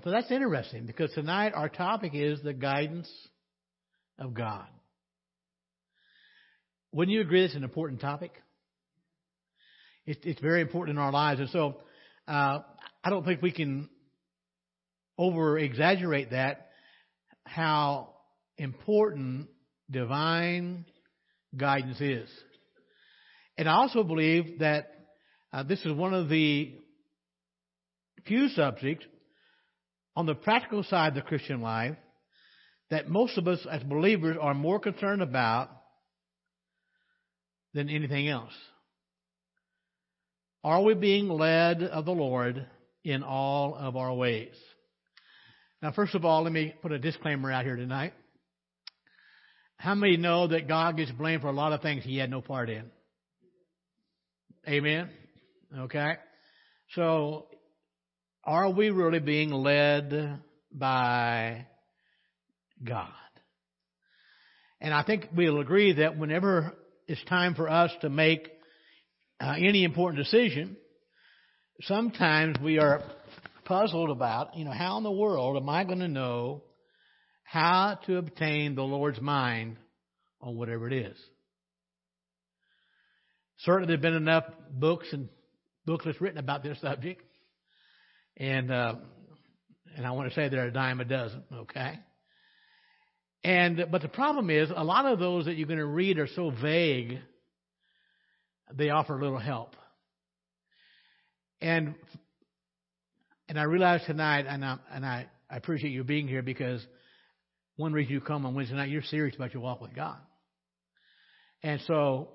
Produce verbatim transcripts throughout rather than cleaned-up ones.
I thought that's interesting, because tonight our topic is the guidance of God. Wouldn't you agree it's an important topic? It's, it's very important in our lives. And so uh, I don't think we can over-exaggerate that, how important divine guidance is. And I also believe that uh, this is one of the few subjects on the practical side of the Christian life that most of us as believers are more concerned about than anything else. Are we being led of the Lord in all of our ways? Now, first of all, let me put a disclaimer out here tonight. How many know that God gets blamed for a lot of things he had no part in? Amen? Okay. So, are we really being led by God? And I think we'll agree that whenever it's time for us to make uh, any important decision, sometimes we are puzzled about, you know, how in the world am I going to know how to obtain the Lord's mind on whatever it is? Certainly there have been enough books and booklets written about this subject. And uh, and I want to say there are a dime a dozen, okay? And but the problem is, a lot of those that you're going to read are so vague, they offer little help. And and I realize tonight, and I, and I, I appreciate you being here, because one reason you come on Wednesday night, you're serious about your walk with God. And so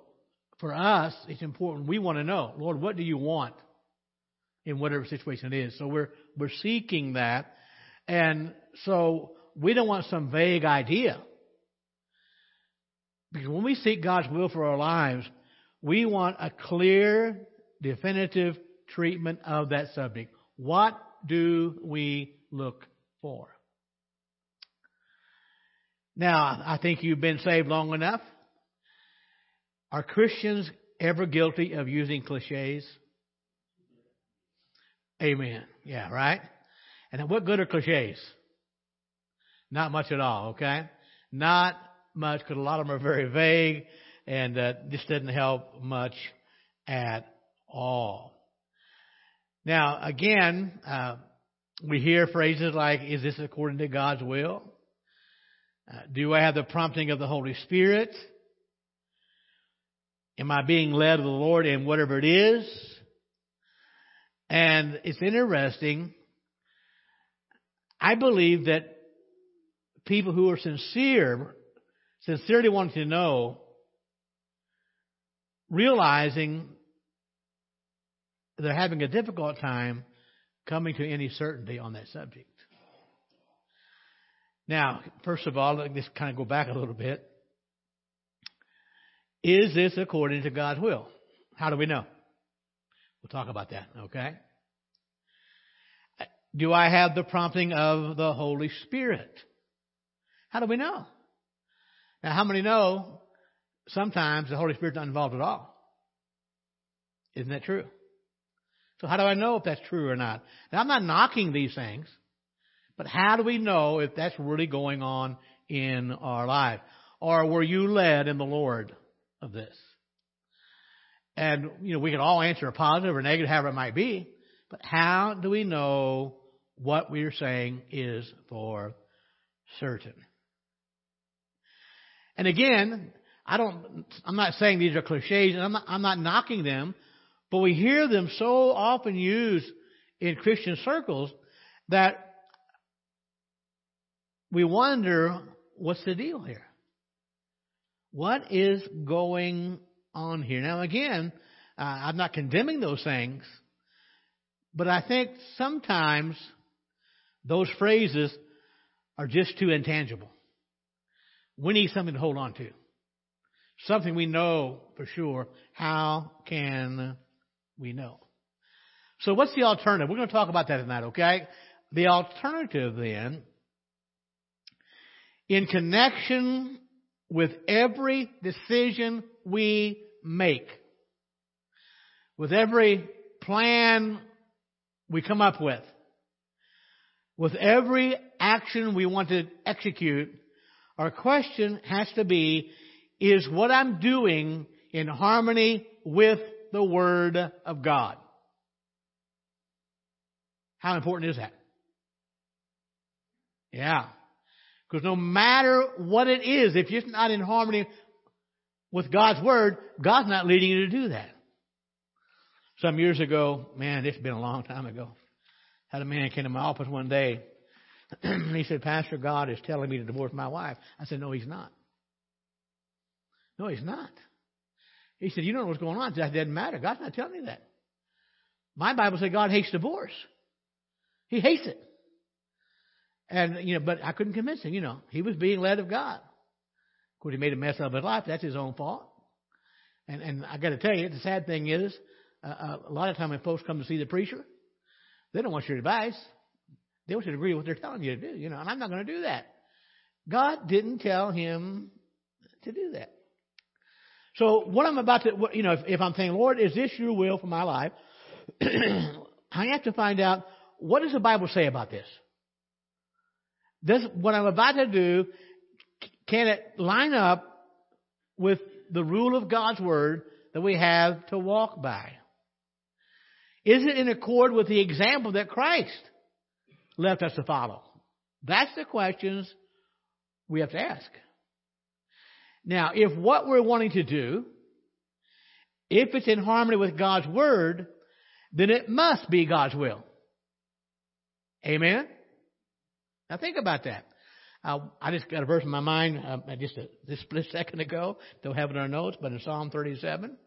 for us, it's important. We want to know, Lord, what do you want in whatever situation it is? So we're we're seeking that. And so we don't want some vague idea. Because when we seek God's will for our lives, we want a clear, definitive treatment of that subject. What do we look for? Now, I think you've been saved long enough. Are Christians ever guilty of using cliches? Amen. Yeah, right? And what good are cliches? Not much at all, okay? Not much, because a lot of them are very vague, and uh, this doesn't help much at all. Now, again, uh, we hear phrases like, is this according to God's will? Uh, do I have the prompting of the Holy Spirit? Am I being led of the Lord in whatever it is? And it's interesting, I believe that people who are sincere, sincerely wanting to know, realizing they're having a difficult time coming to any certainty on that subject. Now, first of all, let's kind of go back a little bit. Is this according to God's will? How do we know? We'll talk about that, okay? Do I have the prompting of the Holy Spirit? How do we know? Now, how many know sometimes the Holy Spirit's not involved at all? Isn't that true? So how do I know if that's true or not? Now, I'm not knocking these things, but how do we know if that's really going on in our life? Or were you led in the Lord of this? And, you know, we can all answer a positive or negative, however it might be. But how do we know what we are saying is for certain? And again, I don't, I'm not saying these are cliches, and I'm not, I'm not knocking them. But we hear them so often used in Christian circles that we wonder, what's the deal here? What is going on? on here. Now, again, uh, I'm not condemning those things, but I think sometimes those phrases are just too intangible. We need something to hold on to, something we know for sure. How can we know? So what's the alternative? We're going to talk about that tonight, okay? The alternative, then, in connection with every decision we make, with every plan we come up with, With every action we want to execute, our question has to be, is what I'm doing in harmony with the Word of God? How important is that? Yeah. Because no matter what it is, if you're not in harmony with God's Word, God's not leading you to do that. Some years ago, man, it's been a long time ago, I had a man came to my office one day, and he said, Pastor, God is telling me to divorce my wife. I said, no, he's not. No, he's not. He said, you don't know what's going on. I said, that doesn't matter. God's not telling me that. My Bible said God hates divorce. He hates it. And, you know, but I couldn't convince him, you know. He was being led of God. Of course, he made a mess of his life. That's his own fault. And, and I got to tell you, the sad thing is, uh, a lot of times when folks come to see the preacher, they don't want your advice. They want you to agree with what they're telling you to do, you know, and I'm not going to do that. God didn't tell him to do that. So what I'm about to, you know, if, if I'm saying, Lord, is this your will for my life? I have to find out, what does the Bible say about this? Does what I'm about to do, can it line up with the rule of God's Word that we have to walk by? Is it in accord with the example that Christ left us to follow? That's the questions we have to ask. Now, if what we're wanting to do, if it's in harmony with God's Word, then it must be God's will. Amen? Now think about that. I, I just got a verse in my mind um, just a, this split second ago. Don't have it in our notes, but in Psalm thirty-seven,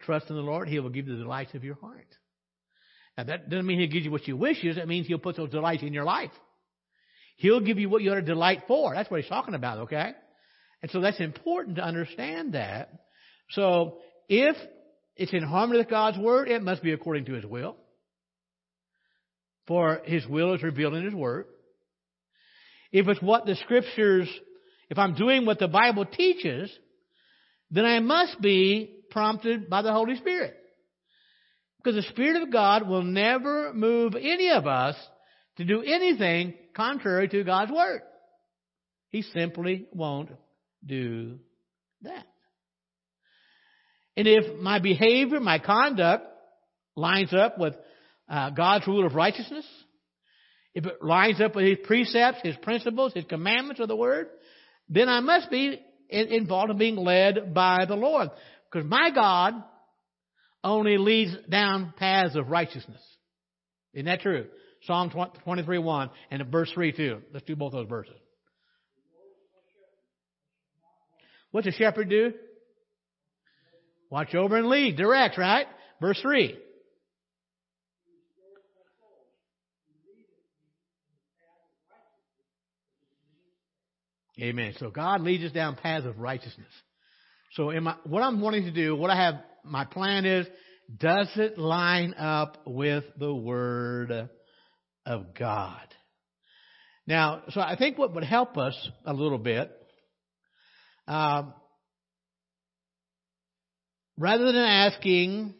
trust in the Lord, He will give you the delights of your heart. Now, that doesn't mean He'll give you what you wish. That means He'll put those delights in your life. He'll give you what you ought to delight for. That's what He's talking about, okay? And so that's important to understand that. So if it's in harmony with God's Word, it must be according to His will. For His will is revealed in His Word. If it's what the Scriptures, if I'm doing what the Bible teaches, then I must be prompted by the Holy Spirit. Because the Spirit of God will never move any of us to do anything contrary to God's Word. He simply won't do that. And if my behavior, my conduct lines up with uh, God's rule of righteousness, if it lines up with His precepts, His principles, His commandments of the Word, then I must be involved in being led by the Lord. Because my God only leads down paths of righteousness. Isn't that true? Psalm twenty-three one and verse three two. Let's do both those verses. What's a shepherd do? Watch over and lead. Direct, right? Verse three. Amen. So God leads us down paths of righteousness. So am I, what I'm wanting to do, what I have, my plan is, does it line up with the Word of God? Now, so I think what would help us a little bit, um, rather than asking,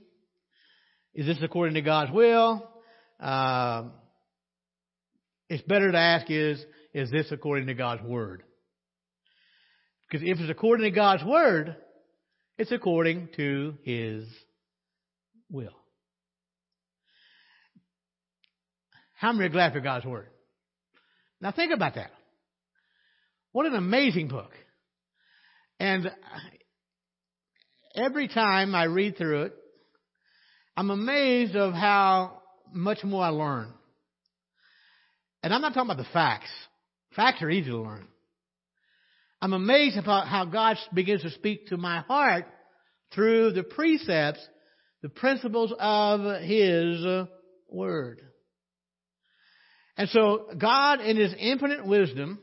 is this according to God's will? Um, it's better to ask, is, is this according to God's Word? Because if it's according to God's Word, it's according to His will. How many are glad for God's Word? Now think about that. What an amazing book. And every time I read through it, I'm amazed of how much more I learn. And I'm not talking about the facts. Facts are easy to learn. I'm amazed about how God begins to speak to my heart through the precepts, the principles of His Word. And so God, in His infinite wisdom,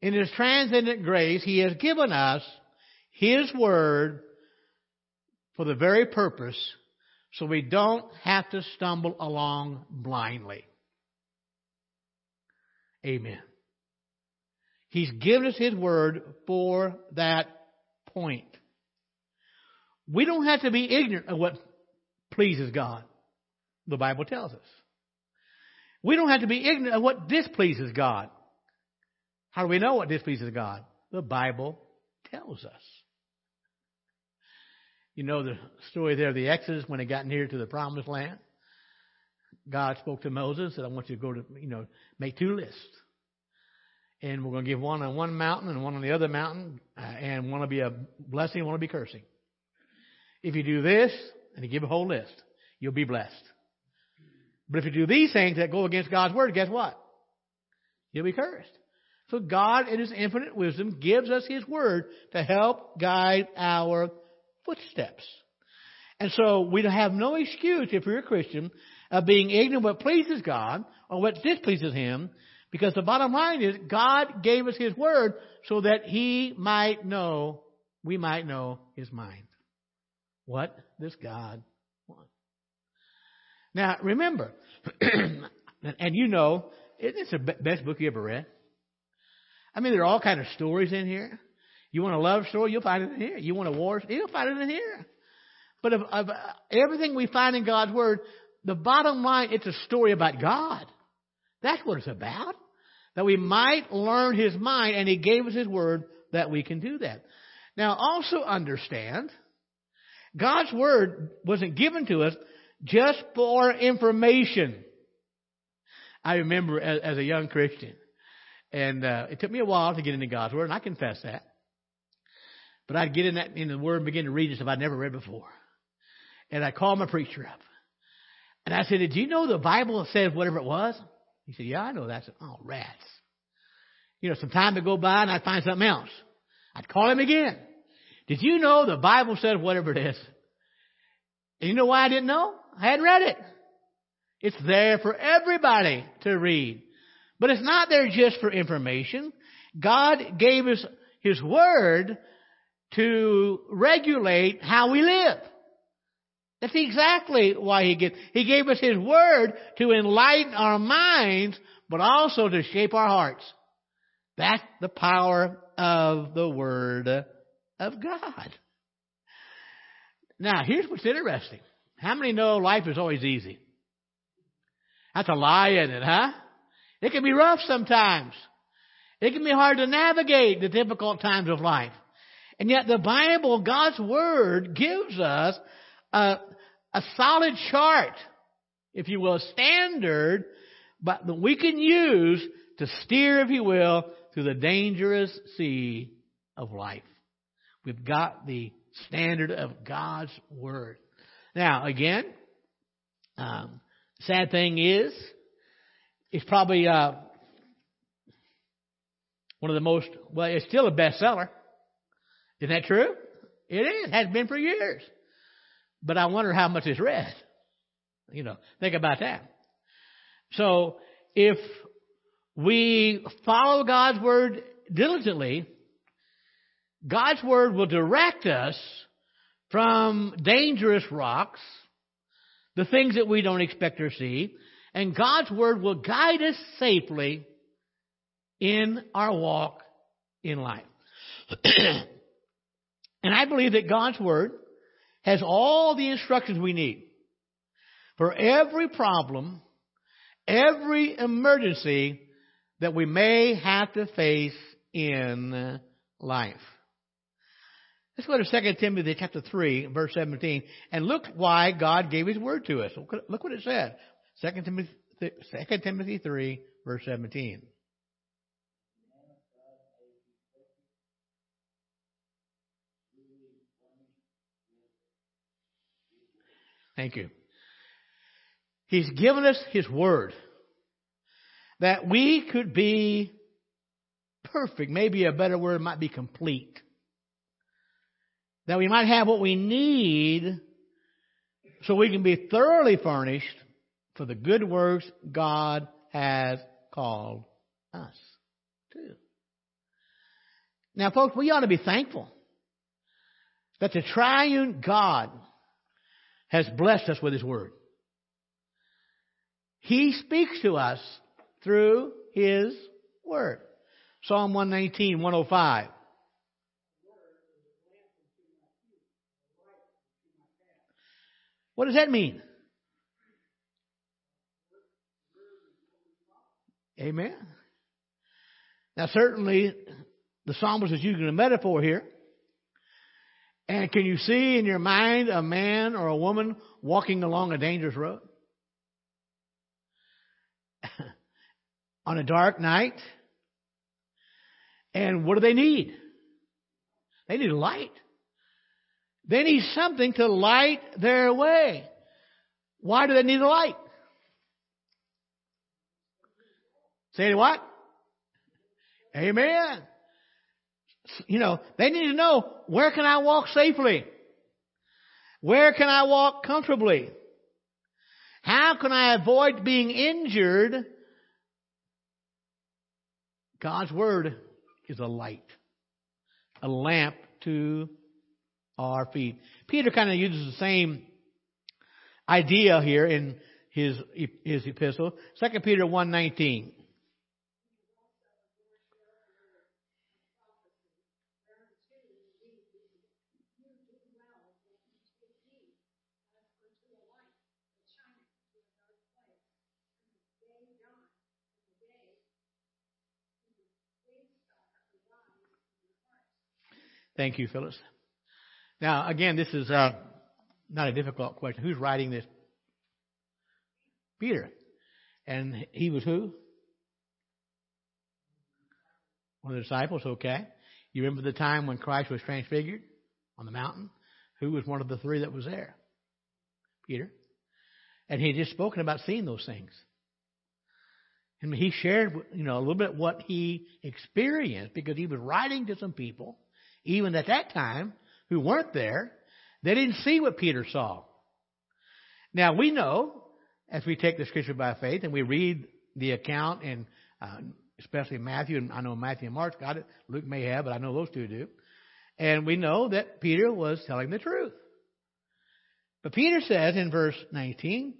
in His transcendent grace, He has given us His Word for the very purpose so we don't have to stumble along blindly. Amen. He's given us His Word for that point. We don't have to be ignorant of what pleases God. The Bible tells us. We don't have to be ignorant of what displeases God. How do we know what displeases God? The Bible tells us. You know the story there of the Exodus when they got near to the promised land. God spoke to Moses and said, I want you to go to, you know, make two lists. And we're going to give one on one mountain and one on the other mountain. And one will be a blessing, one will be cursing. If you do this, and you give a whole list, you'll be blessed. But if you do these things that go against God's word, guess what? You'll be cursed. So God, in His infinite wisdom, gives us His word to help guide our footsteps. And so we have no excuse, if you're a Christian, of being ignorant of what pleases God or what displeases Him. Because the bottom line is God gave us His word so that He might know, we might know His mind. What does God want? Now, remember, and you know, isn't this the best book you ever read? I mean, there are all kinds of stories in here. You want a love story, you'll find it in here. You want a war story, you'll find it in here. But of, of everything we find in God's word, the bottom line, it's a story about God. That's what it's about. That we might learn His mind, and He gave us His word that we can do that. Now, also understand, God's word wasn't given to us just for information. I remember as, as a young Christian, and uh, it took me a while to get into God's word, and I confess that. But I'd get in that in the word and begin to read it stuff I'd never read before. And I called my preacher up, and I said, "Did you know the Bible says whatever it was?" He said, "Yeah, I know that." I said, "Oh, rats." You know, some time would go by and I'd find something else. I'd call him again. "Did you know the Bible says whatever it is?" And you know why I didn't know? I hadn't read it. It's there for everybody to read. But it's not there just for information. God gave us His word to regulate how we live. That's exactly why He gave, He gave us His word to enlighten our minds, but also to shape our hearts. That's the power of the word of God. Now, here's what's interesting. How many know life is always easy? That's a lie, isn't it, huh? It can be rough sometimes. It can be hard to navigate the difficult times of life. And yet the Bible, God's word, gives us a, a solid chart, if you will, a standard but that we can use to steer, if you will, through the dangerous sea of life. We've got the standard of God's word. Now, again, um, sad thing is, it's probably uh, one of the most, well, it's still a bestseller. Isn't that true? It is. It has been for years. But I wonder how much it's read. You know, think about that. So, if we follow God's word diligently, God's word will direct us from dangerous rocks, the things that we don't expect or see, and God's word will guide us safely in our walk in life. And I believe that God's word has all the instructions we need for every problem, every emergency that we may have to face in life. Let's go to Second Timothy chapter three, verse seventeen, and look why God gave His word to us. Look what it said. Second Timothy, Second Timothy three, verse seventeen. Thank you. He's given us His word that we could be perfect. Maybe a better word might be complete. That we might have what we need so we can be thoroughly furnished for the good works God has called us to. Now, folks, we ought to be thankful that the triune God has blessed us with His word. He speaks to us through His word. Psalm one nineteen, one oh five. What does that mean? Amen. Now, certainly, the psalmist is using a metaphor here. And can you see in your mind a man or a woman walking along a dangerous road? On a dark night. And what do they need? They need a light. They need something to light their way. Why do they need a light? Say what? Amen. You know, they need to know, where can I walk safely? Where can I walk comfortably? How can I avoid being injured? God's word is a light, a lamp to our feet. Peter kind of uses the same idea here in his his epistle. Second Peter one nineteen. Thank you, Phyllis. Now, again, this is uh, not a difficult question. Who's writing this? Peter. And he was who? One of the disciples, okay. You remember the time when Christ was transfigured on the mountain? Who was one of the three that was there? Peter. And he had just spoken about seeing those things. And he shared, you know, a little bit what he experienced, because he was writing to some people, even at that time, who weren't there. They didn't see what Peter saw. Now, we know, as we take the scripture by faith and we read the account, and uh, especially Matthew, and I know Matthew and Mark got it, Luke may have, but I know those two do. And we know that Peter was telling the truth. But Peter says in verse nineteen,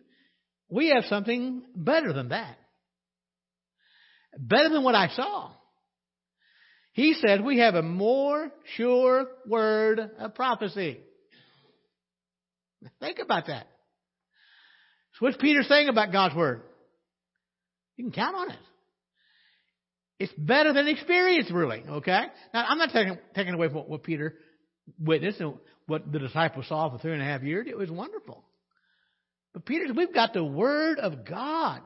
we have something better than that. Better than what I saw. He said, we have a more sure word of prophecy. Think about that. So what's Peter saying about God's word? You can count on it. It's better than experience, really, okay? Now, I'm not taking, taking away from what, what Peter witnessed and what the disciples saw for three and a half years. It was wonderful. But Peter said, we've got the word of God.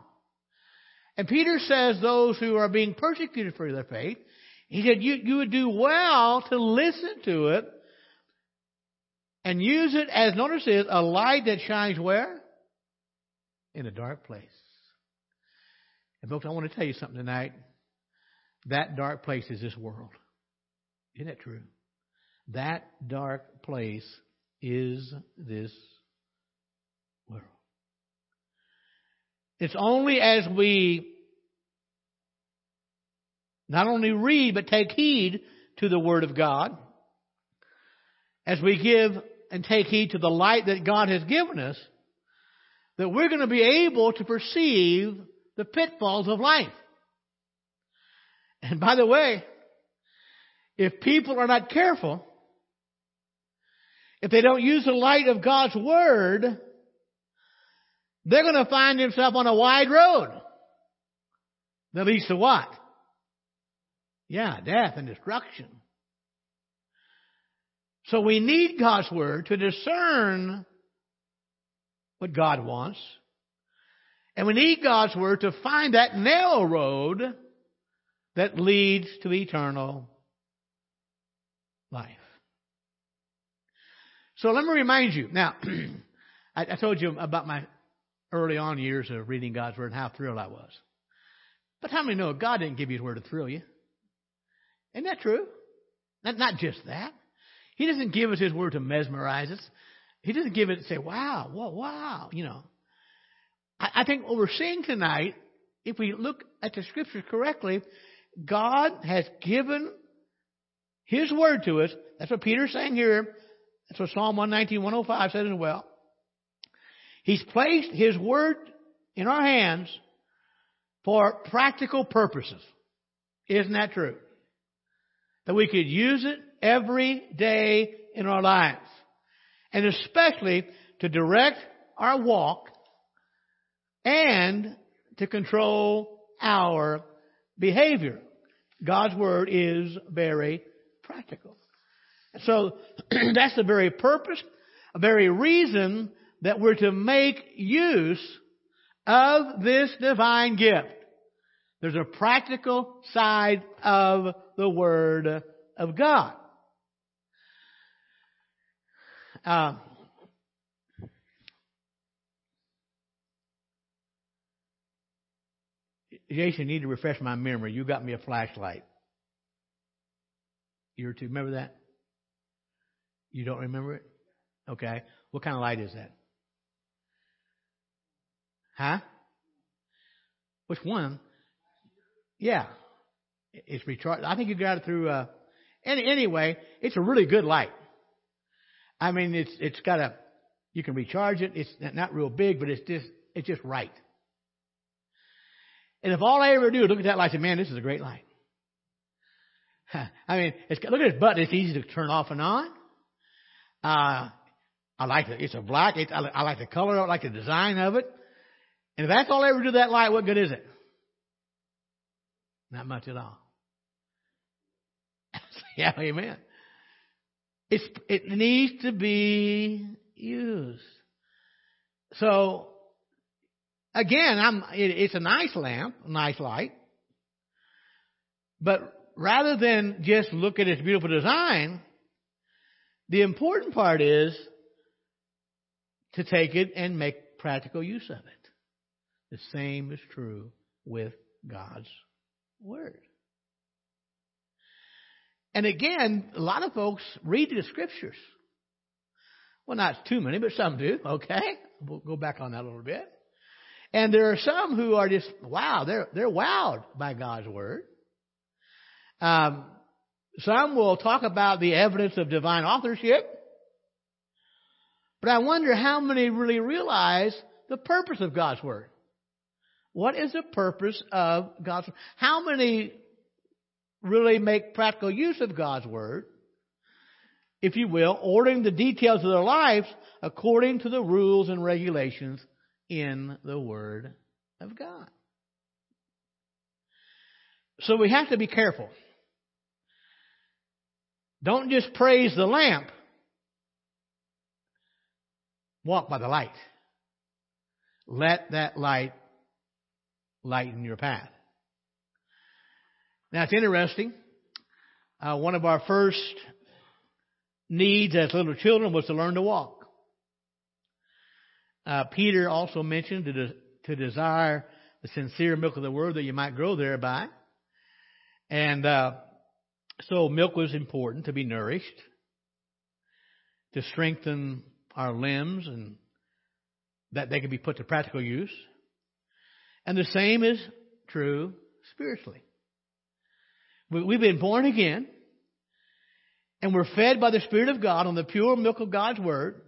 And Peter says those who are being persecuted for their faith, he said, you, you would do well to listen to it and use it as, notice it, a light that shines where? In a dark place. And folks, I want to tell you something tonight. That dark place is this world. Isn't that true? That dark place is this world. It's only as we not only read, but take heed to the Word of God. As we give and take heed to the light that God has given us, that we're going to be able to perceive the pitfalls of life. And by the way, if people are not careful, if they don't use the light of God's Word, they're going to find themselves on a wide road that leads to what? Yeah, death and destruction. So we need God's word to discern what God wants. And we need God's word to find that narrow road that leads to eternal life. So let me remind you. Now, I, I told you about my early on years of reading God's word and how thrilled I was. But how many know God didn't give you his word to thrill you? Isn't that true? Not, not just that. He doesn't give us his word to mesmerize us. He doesn't give it to say, wow, wow, wow. You know, I, I think what we're seeing tonight, if we look at the scriptures correctly, God has given his word to us. That's what Peter's saying here. That's what Psalm one nineteen, one oh five says as well. He's placed his word in our hands for practical purposes. Isn't that true? That we could use it every day in our lives. And especially to direct our walk and to control our behavior. God's word is very practical. So that's the very purpose, the very reason that we're to make use of this divine gift. There's a practical side of the Word of God. Um, Jason, you need to refresh my memory. You got me a flashlight. A year or two. Remember that? You don't remember it? Okay. What kind of light is that? Huh? Which one? Yeah. It's recharged. I think you got it through... Uh, any, anyway, it's a really good light. I mean, it's it's got a... You can recharge it. It's not real big, but it's just it's just right. And if all I ever do is look at that light and say, man, this is a great light. I mean, it's, look at this button. It's easy to turn off and on. Uh, I like it. It's a black. It's, I, I like the color of it. I like the design of it. And if that's all I ever do to that light, what good is it? Not much at all. Yeah, amen. It's, it needs to be used. So, again, I'm, it, it's a nice lamp, a nice light. But rather than just look at its beautiful design, the important part is to take it and make practical use of it. The same is true with God's Word. And again, a lot of folks read the Scriptures. Well, not too many, but some do. Okay, we'll go back on that a little bit. And there are some who are just, wow, they're they're wowed by God's Word. Um, some will talk about the evidence of divine authorship. But I wonder how many really realize the purpose of God's Word. What is the purpose of God's Word? How many really make practical use of God's Word, if you will, ordering the details of their lives according to the rules and regulations in the Word of God? So we have to be careful. Don't just praise the lamp. Walk by the light. Let that light lighten your path. Now, it's interesting. Uh, one of our first needs as little children was to learn to walk. Uh, Peter also mentioned to, de- to desire the sincere milk of the word that you might grow thereby. And uh, so milk was important to be nourished, to strengthen our limbs and that they could be put to practical use. And the same is true spiritually. We've been born again, and we're fed by the Spirit of God on the pure milk of God's Word.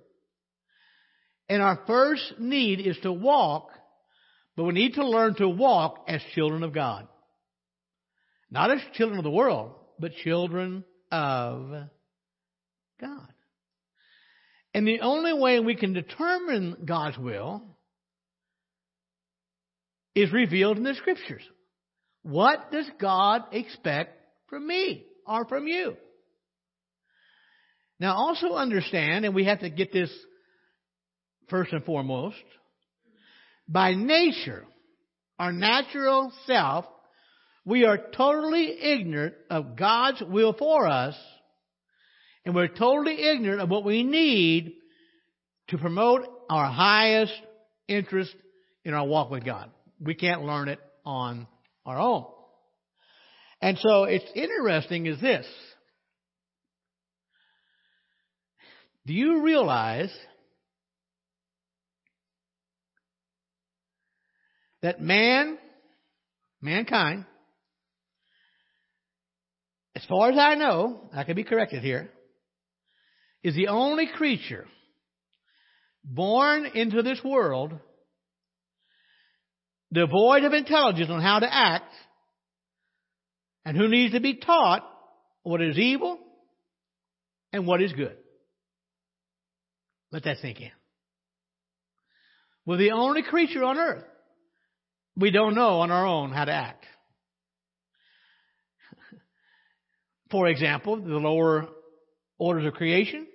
And our first need is to walk, but we need to learn to walk as children of God. Not as children of the world, but children of God. And the only way we can determine God's will is revealed in the Scriptures. What does God expect from me or from you? Now also understand, and we have to get this first and foremost, by nature, our natural self, we are totally ignorant of God's will for us, and we're totally ignorant of what we need to promote our highest interest in our walk with God. We can't learn it on our own. And so it's interesting is this. Do you realize that man, mankind, as far as I know, I can be corrected here, is the only creature born into this world devoid of intelligence on how to act, and who needs to be taught what is evil and what is good? Let that sink in. We're the only creature on earth We don't know on our own how to act. For example, the lower orders of creation,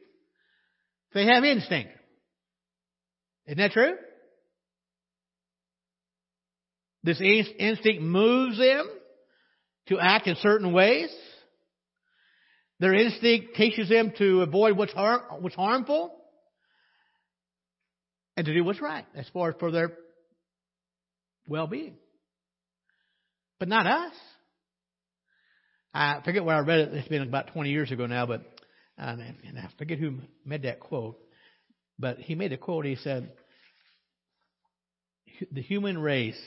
they have instinct. Isn't that true? This instinct moves them to act in certain ways. Their instinct teaches them to avoid what's harm, what's harmful and to do what's right as far as for their well-being. But not us. I forget where I read it. It's been about twenty years ago now, but um, and I forget who made that quote. But he made a quote. He said, the human race,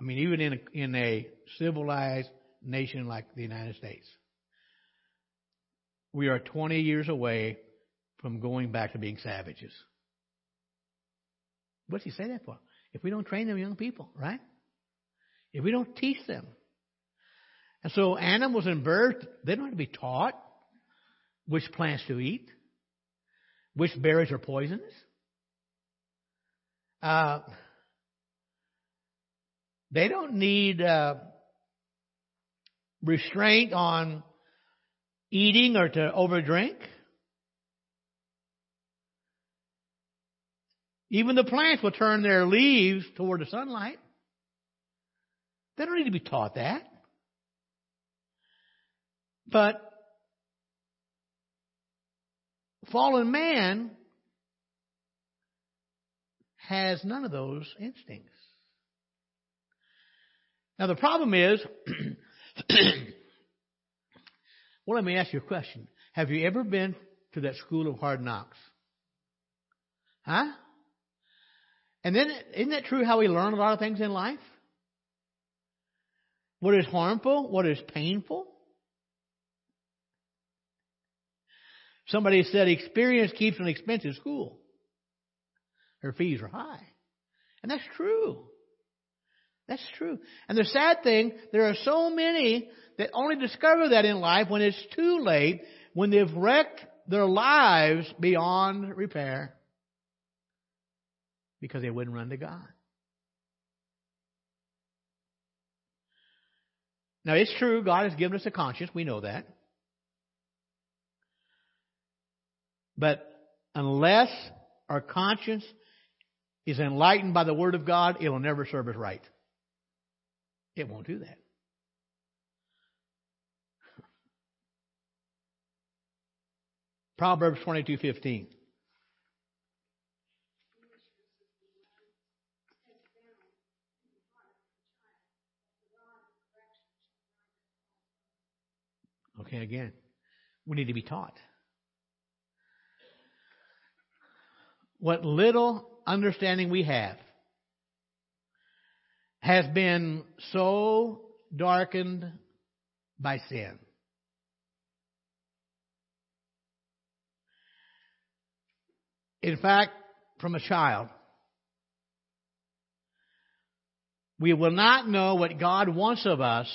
I mean, even in a, in a civilized nation like the United States, we are twenty years away from going back to being savages. What's he say that for? If we don't train them young people, right? If we don't teach them. And so animals and birds, they don't have to be taught which plants to eat, which berries are poisonous. Uh, they don't need uh, restraint on eating or to overdrink. Even the plants will turn their leaves toward the sunlight. They don't need to be taught that. But fallen man has none of those instincts. Now the problem is, well, let me ask you a question. Have you ever been to that school of hard knocks? Huh? And then, isn't that true how we learn a lot of things in life? What is harmful? What is painful? Somebody said experience keeps an expensive school. Her fees are high. And that's true. That's true. And the sad thing, there are so many that only discover that in life when it's too late, when they've wrecked their lives beyond repair. Because they wouldn't run to God. Now it's true, God has given us a conscience. We know that. But unless our conscience is enlightened by the Word of God, it will never serve us right. It won't do that. Proverbs twenty-two fifteen. Okay, again, we need to be taught. What little understanding we have has been so darkened by sin. In fact, from a child, we will not know what God wants of us,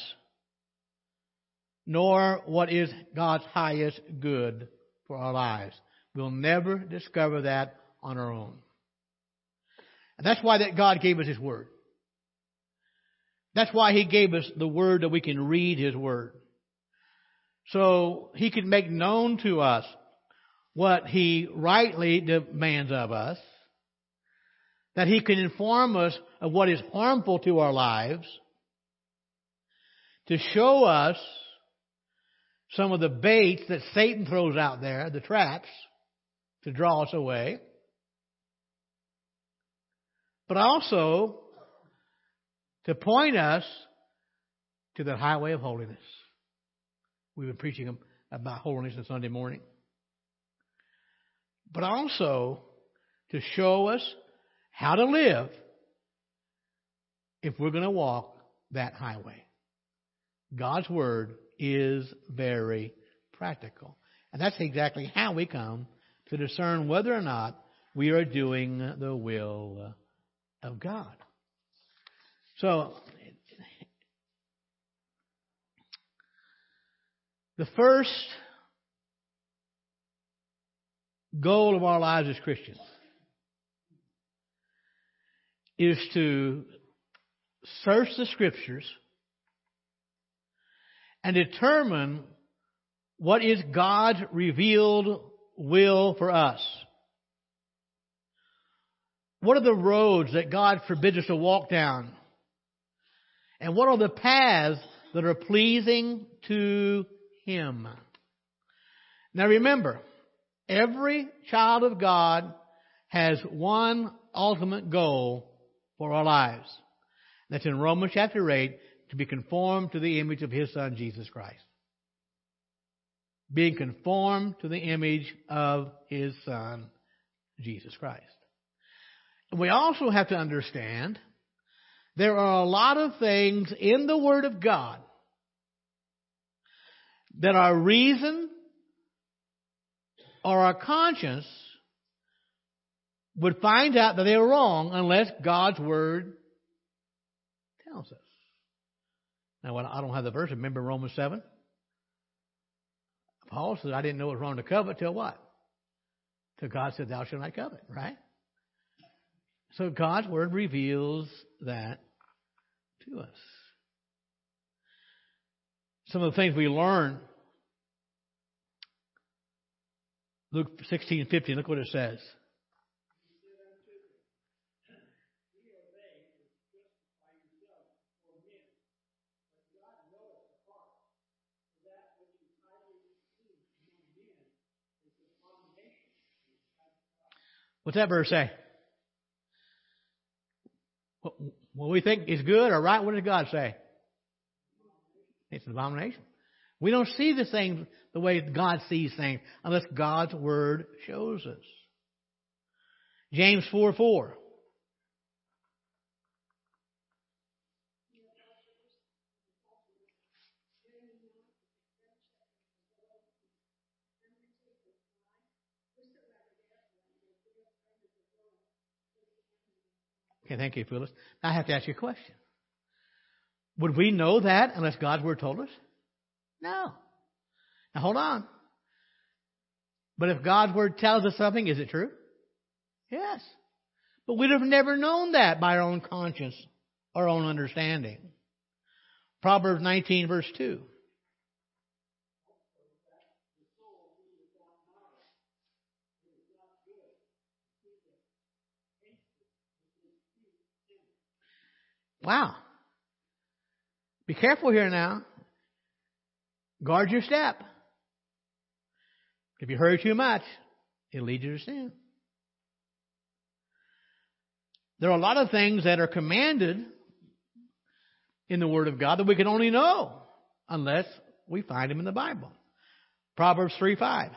nor what is God's highest good for our lives. We'll never discover that on our own. And that's why that God gave us His Word. That's why He gave us the Word, that we can read His Word. So He can make known to us what He rightly demands of us. That He can inform us of what is harmful to our lives. To show us some of the baits that Satan throws out there, the traps, to draw us away. But also to point us to the highway of holiness. We've been preaching about holiness on Sunday morning. But also to show us how to live if we're going to walk that highway. God's Word is very practical. And that's exactly how we come to discern whether or not we are doing the will of God. So, the first goal of our lives as Christians is to search the Scriptures and determine what is God's revealed will for us. What are the roads that God forbids us to walk down? And what are the paths that are pleasing to Him? Now remember, every child of God has one ultimate goal for our lives. That's in Romans chapter eight, to be conformed to the image of His Son, Jesus Christ. Being conformed to the image of His Son, Jesus Christ. We also have to understand there are a lot of things in the Word of God that our reason or our conscience would find out that they are wrong unless God's Word tells us. Now, I don't have the verse. Remember Romans seven? Paul said, I didn't know it was wrong to covet till what? Till God said, thou shalt not covet, right? So God's Word reveals that to us. Some of the things we learn. Luke sixteen fifteen, look what it says. What's that verse say? What we think is good or right, what does God say? It's an abomination. We don't see the things the way God sees things unless God's Word shows us. James four four. Okay, thank you, Phyllis. Now I have to ask you a question. Would we know that unless God's Word told us? No. Now hold on. But if God's Word tells us something, is it true? Yes. But we'd have never known that by our own conscience, our own understanding. Proverbs nineteen, verse two. Wow. Be careful here now. Guard your step. If you hurry too much, it'll lead you to sin. There are a lot of things that are commanded in the Word of God that we can only know unless we find them in the Bible. Proverbs three five.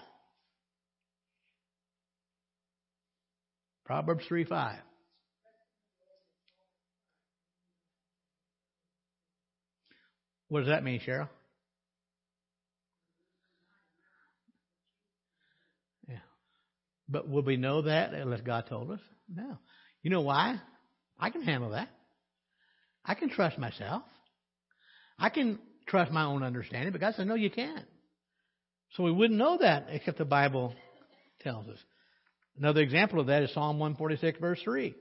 Proverbs three five. What does that mean, Cheryl? Yeah. But would we know that unless God told us? No. You know why? I can handle that. I can trust myself. I can trust my own understanding, but God said, no, you can't. So we wouldn't know that except the Bible tells us. Another example of that is Psalm one forty-six, verse three.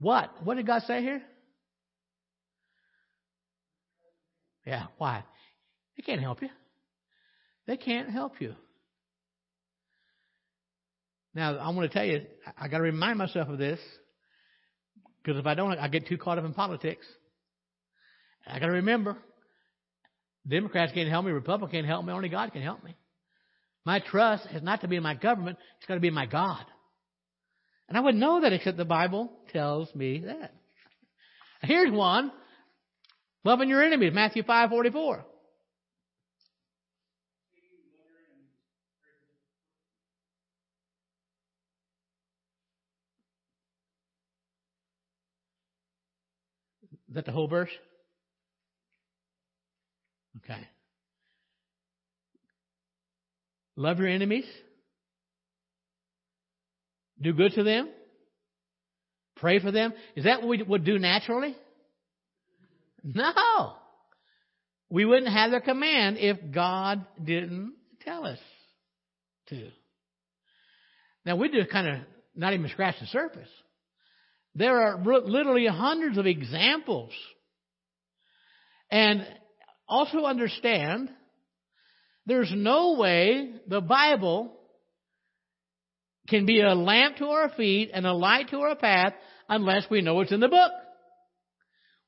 What? What did God say here? Yeah, why? They can't help you. They can't help you. Now, I want to tell you, I got to remind myself of this, because if I don't, I get too caught up in politics. I got to remember, Democrats can't help me, Republicans can't help me, only God can help me. My trust is not to be in my government, it's got to be in my God. And I wouldn't know that except the Bible tells me that. Here's one. Loving your enemies, Matthew five forty-four. Is that the whole verse? Okay. Love your enemies. Do good to them. Pray for them. Is that what we would do naturally? No. We wouldn't have the command if God didn't tell us to. Now, we're just kind of not even scratching the surface. There are literally hundreds of examples. And also understand, there's no way the Bible can be a lamp to our feet and a light to our path unless we know it's in the book.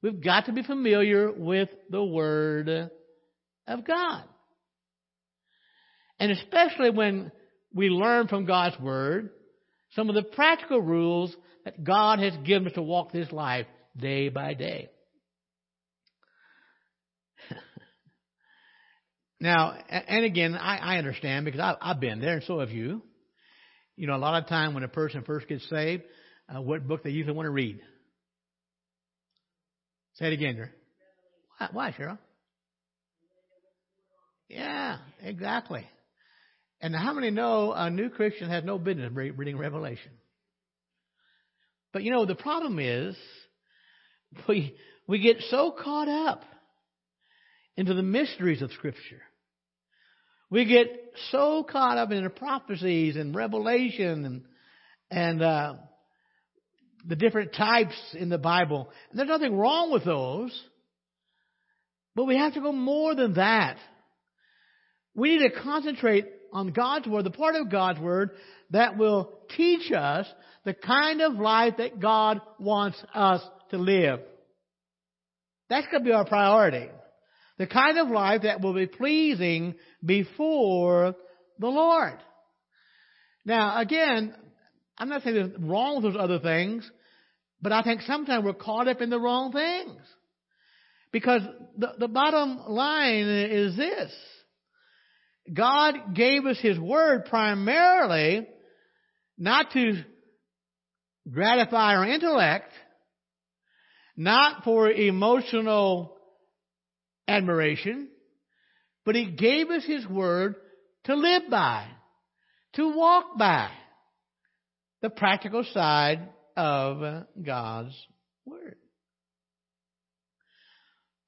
We've got to be familiar with the Word of God. And especially when we learn from God's Word some of the practical rules that God has given us to walk this life day by day. Now, and again, I, I understand because I, I've been there and so have you. You know, a lot of time when a person first gets saved, uh, what book they usually want to read? Say it again, Cheryl. Why, why, Cheryl? Yeah, exactly. And how many know a new Christian has no business reading Revelation? But you know, the problem is we we get so caught up into the mysteries of Scripture. We get so caught up in the prophecies and Revelation and and uh, the different types in the Bible. And there's nothing wrong with those, but we have to go more than that. We need to concentrate on God's Word, the part of God's Word that will teach us the kind of life that God wants us to live. That's going to be our priority. The kind of life that will be pleasing before the Lord. Now, again, I'm not saying there's wrong with those other things, but I think sometimes we're caught up in the wrong things. Because the, the bottom line is this. God gave us His Word primarily not to gratify our intellect, not for emotional admiration, but He gave us His Word to live by, to walk by, the practical side of God's Word.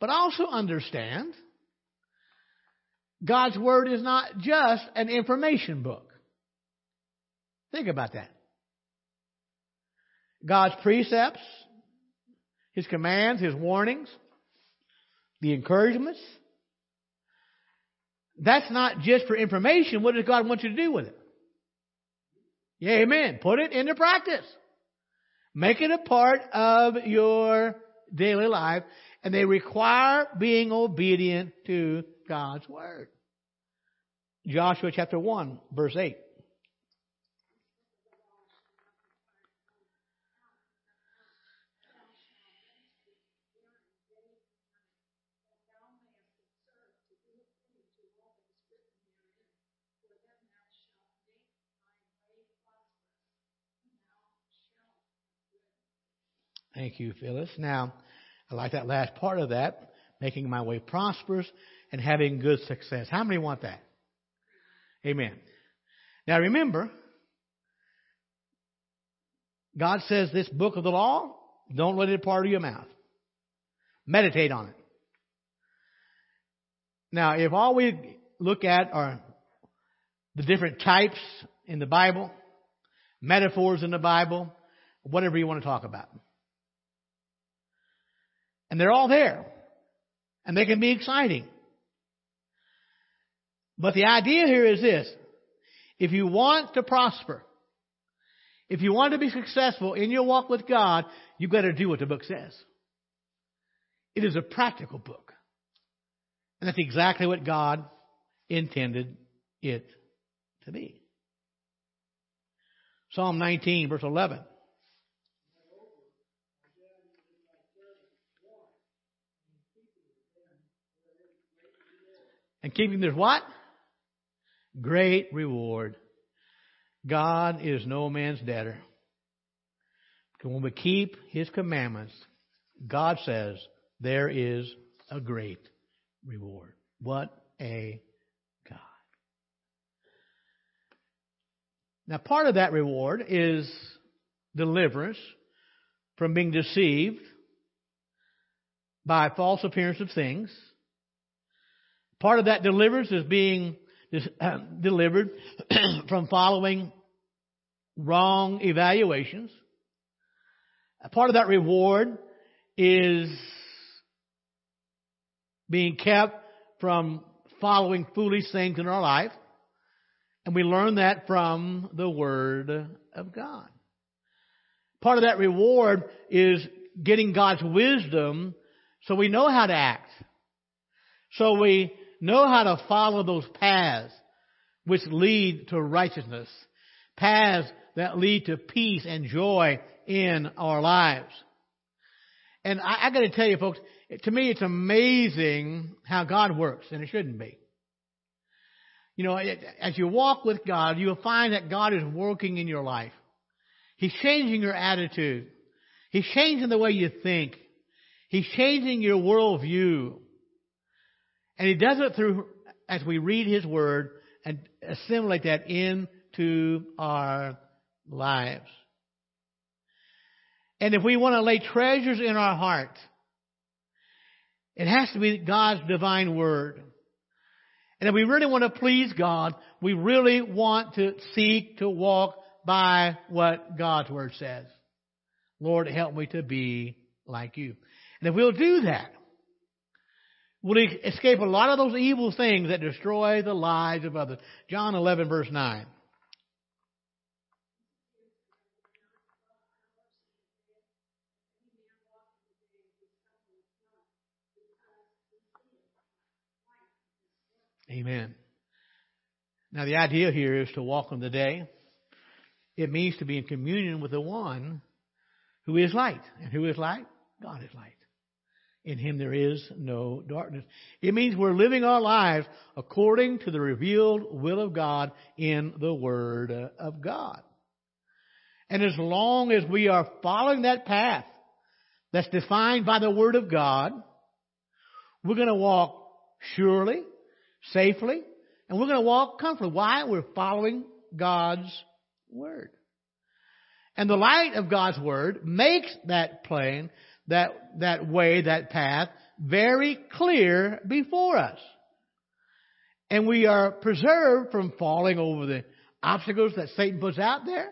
But also understand, God's Word is not just an information book. Think about that. God's precepts, His commands, His warnings, the encouragements, that's not just for information. What does God want you to do with it? Yeah, amen. Put it into practice. Make it a part of your daily life. And they require being obedient to God's Word. Joshua chapter one, verse eight. Thank you, Phyllis. Now, I like that last part of that, making my way prosperous and having good success. How many want that? Amen. Now remember, God says this book of the law, don't let it depart out of your mouth. Meditate on it. Now, if all we look at are the different types in the Bible, metaphors in the Bible, whatever you want to talk about. And they're all there. And they can be exciting. But the idea here is this. If you want to prosper, if you want to be successful in your walk with God, you've got to do what the book says. It is a practical book. And that's exactly what God intended it to be. Psalm nineteen, verse eleven. And keeping this what? Great reward. God is no man's debtor. Because when we keep His commandments, God says there is a great reward. What a God. Now, part of that reward is deliverance from being deceived by false appearance of things. Part of that deliverance is being delivered from following wrong evaluations. A part of that reward is being kept from following foolish things in our life. And we learn that from the Word of God. Part of that reward is getting God's wisdom so we know how to act. So we know how to follow those paths which lead to righteousness. Paths that lead to peace and joy in our lives. And I, I got to tell you, folks, to me it's amazing how God works, and it shouldn't be. You know, it, as you walk with God, you'll find that God is working in your life. He's changing your attitude. He's changing the way you think. He's changing your worldview. And He does it through, as we read His Word and assimilate that into our lives. And if we want to lay treasures in our heart, it has to be God's divine Word. And if we really want to please God, we really want to seek to walk by what God's Word says. Lord, help me to be like You. And if we'll do that, we'll escape a lot of those evil things that destroy the lives of others. John eleven, verse nine. Amen. Now the idea here is to walk in the day. It means to be in communion with the one who is light. And who is light? God is light. In Him there is no darkness. It means we're living our lives according to the revealed will of God in the Word of God. And as long as we are following that path that's defined by the Word of God, we're going to walk surely, safely, and we're going to walk comfortably. Why? We're following God's Word. And the light of God's Word makes that plain, that, that way, that path, very clear before us. And we are preserved from falling over the obstacles that Satan puts out there,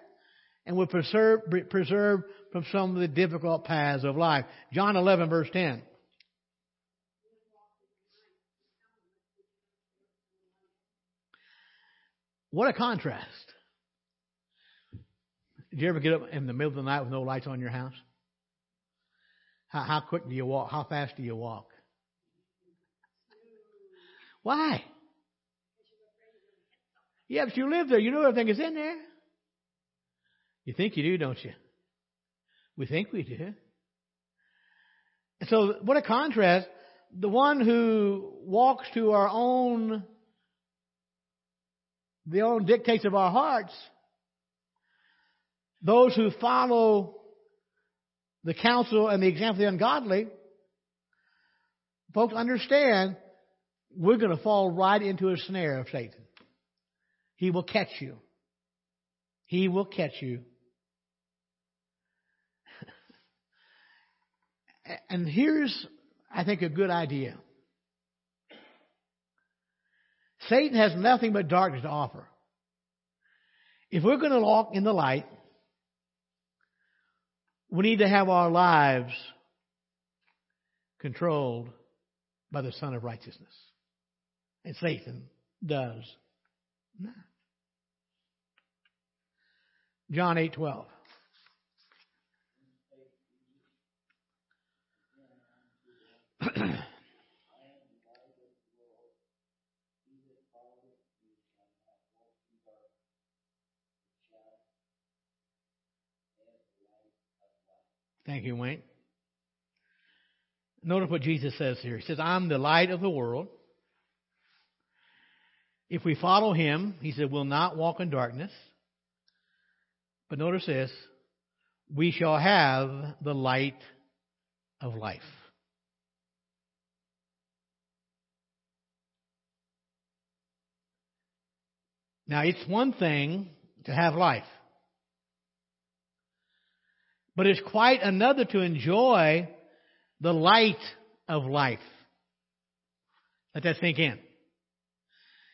and we're preserved, preserved from some of the difficult paths of life. John eleven, verse ten. What a contrast. Did you ever get up in the middle of the night with no lights on your house? How, how quick do you walk? How fast do you walk? Why? Yeah, but you live there. You know everything is in there. You think you do, don't you? We think we do. So what a contrast. The one who walks to our own The own dictates of our hearts. Those who follow the counsel and the example of the ungodly, folks, understand we're going to fall right into a snare of Satan. He will catch you. He will catch you. And here's, I think, a good idea. Satan has nothing but darkness to offer. If we're going to walk in the light, we need to have our lives controlled by the Son of Righteousness. And Satan does not. John eight, twelve. Thank you, Wayne. Notice what Jesus says here. He says, I'm the light of the world. If we follow Him, He said, we'll not walk in darkness. But notice this, we shall have the light of life. Now, it's one thing to have life. But it's quite another to enjoy the light of life. Let that sink in.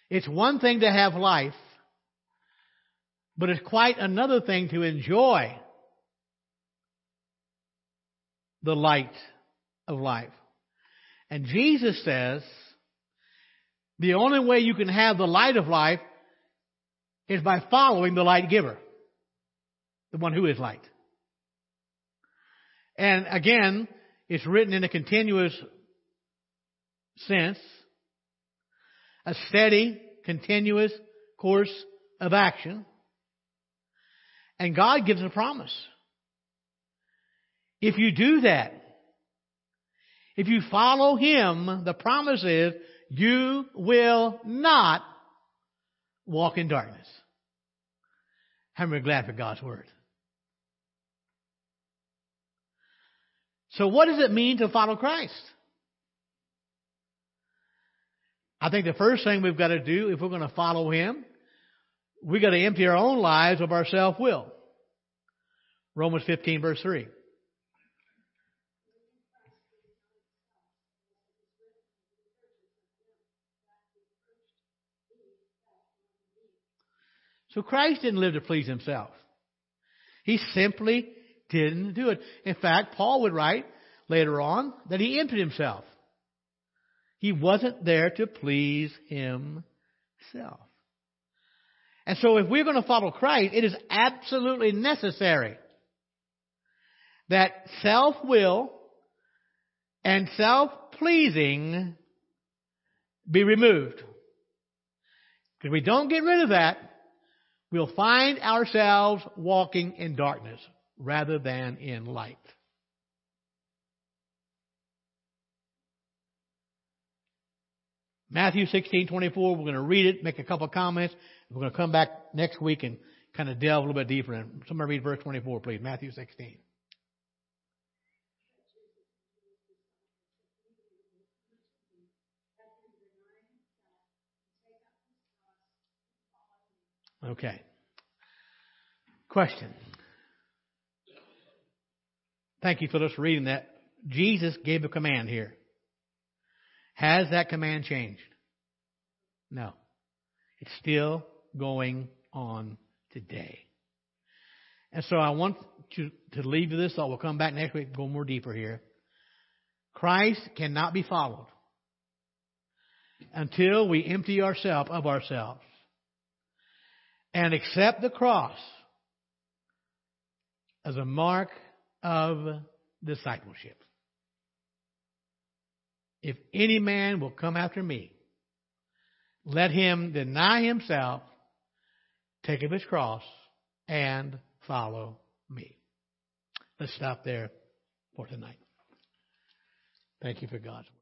It's one thing to have life, But it's quite another thing to enjoy the light of life. And Jesus says, the only way you can have the light of life is by following the light giver, the one who is light. And again, it's written in a continuous sense, a steady, continuous course of action. And God gives a promise. If you do that, if you follow Him, the promise is you will not walk in darkness. How many are glad for God's Word? So what does it mean to follow Christ? I think the first thing we've got to do if we're going to follow Him, we've got to empty our own lives of our self-will. Romans fifteen, verse three. So Christ didn't live to please Himself. He simply didn't do it. In fact, Paul would write later on that he emptied himself. He wasn't there to please himself. And so if we're going to follow Christ, it is absolutely necessary that self-will and self-pleasing be removed. If we don't get rid of that, we'll find ourselves walking in darkness rather than in light. Matthew sixteen twenty-four, we're going to read it, make a couple of comments. We're going to come back next week and kind of delve a little bit deeper in. Somebody read verse twenty-four, please. Matthew sixteen. Okay. Question. Thank you for just reading that. Jesus gave a command here. Has that command changed? No. It's still going on today. And so I want to, to leave you this thought. We'll come back next week and go more deeper here. Christ cannot be followed until we empty ourselves of ourselves and accept the cross as a mark of discipleship. If any man will come after me, let him deny himself, take up his cross, and follow me. Let's stop there for tonight. Thank you for God's word.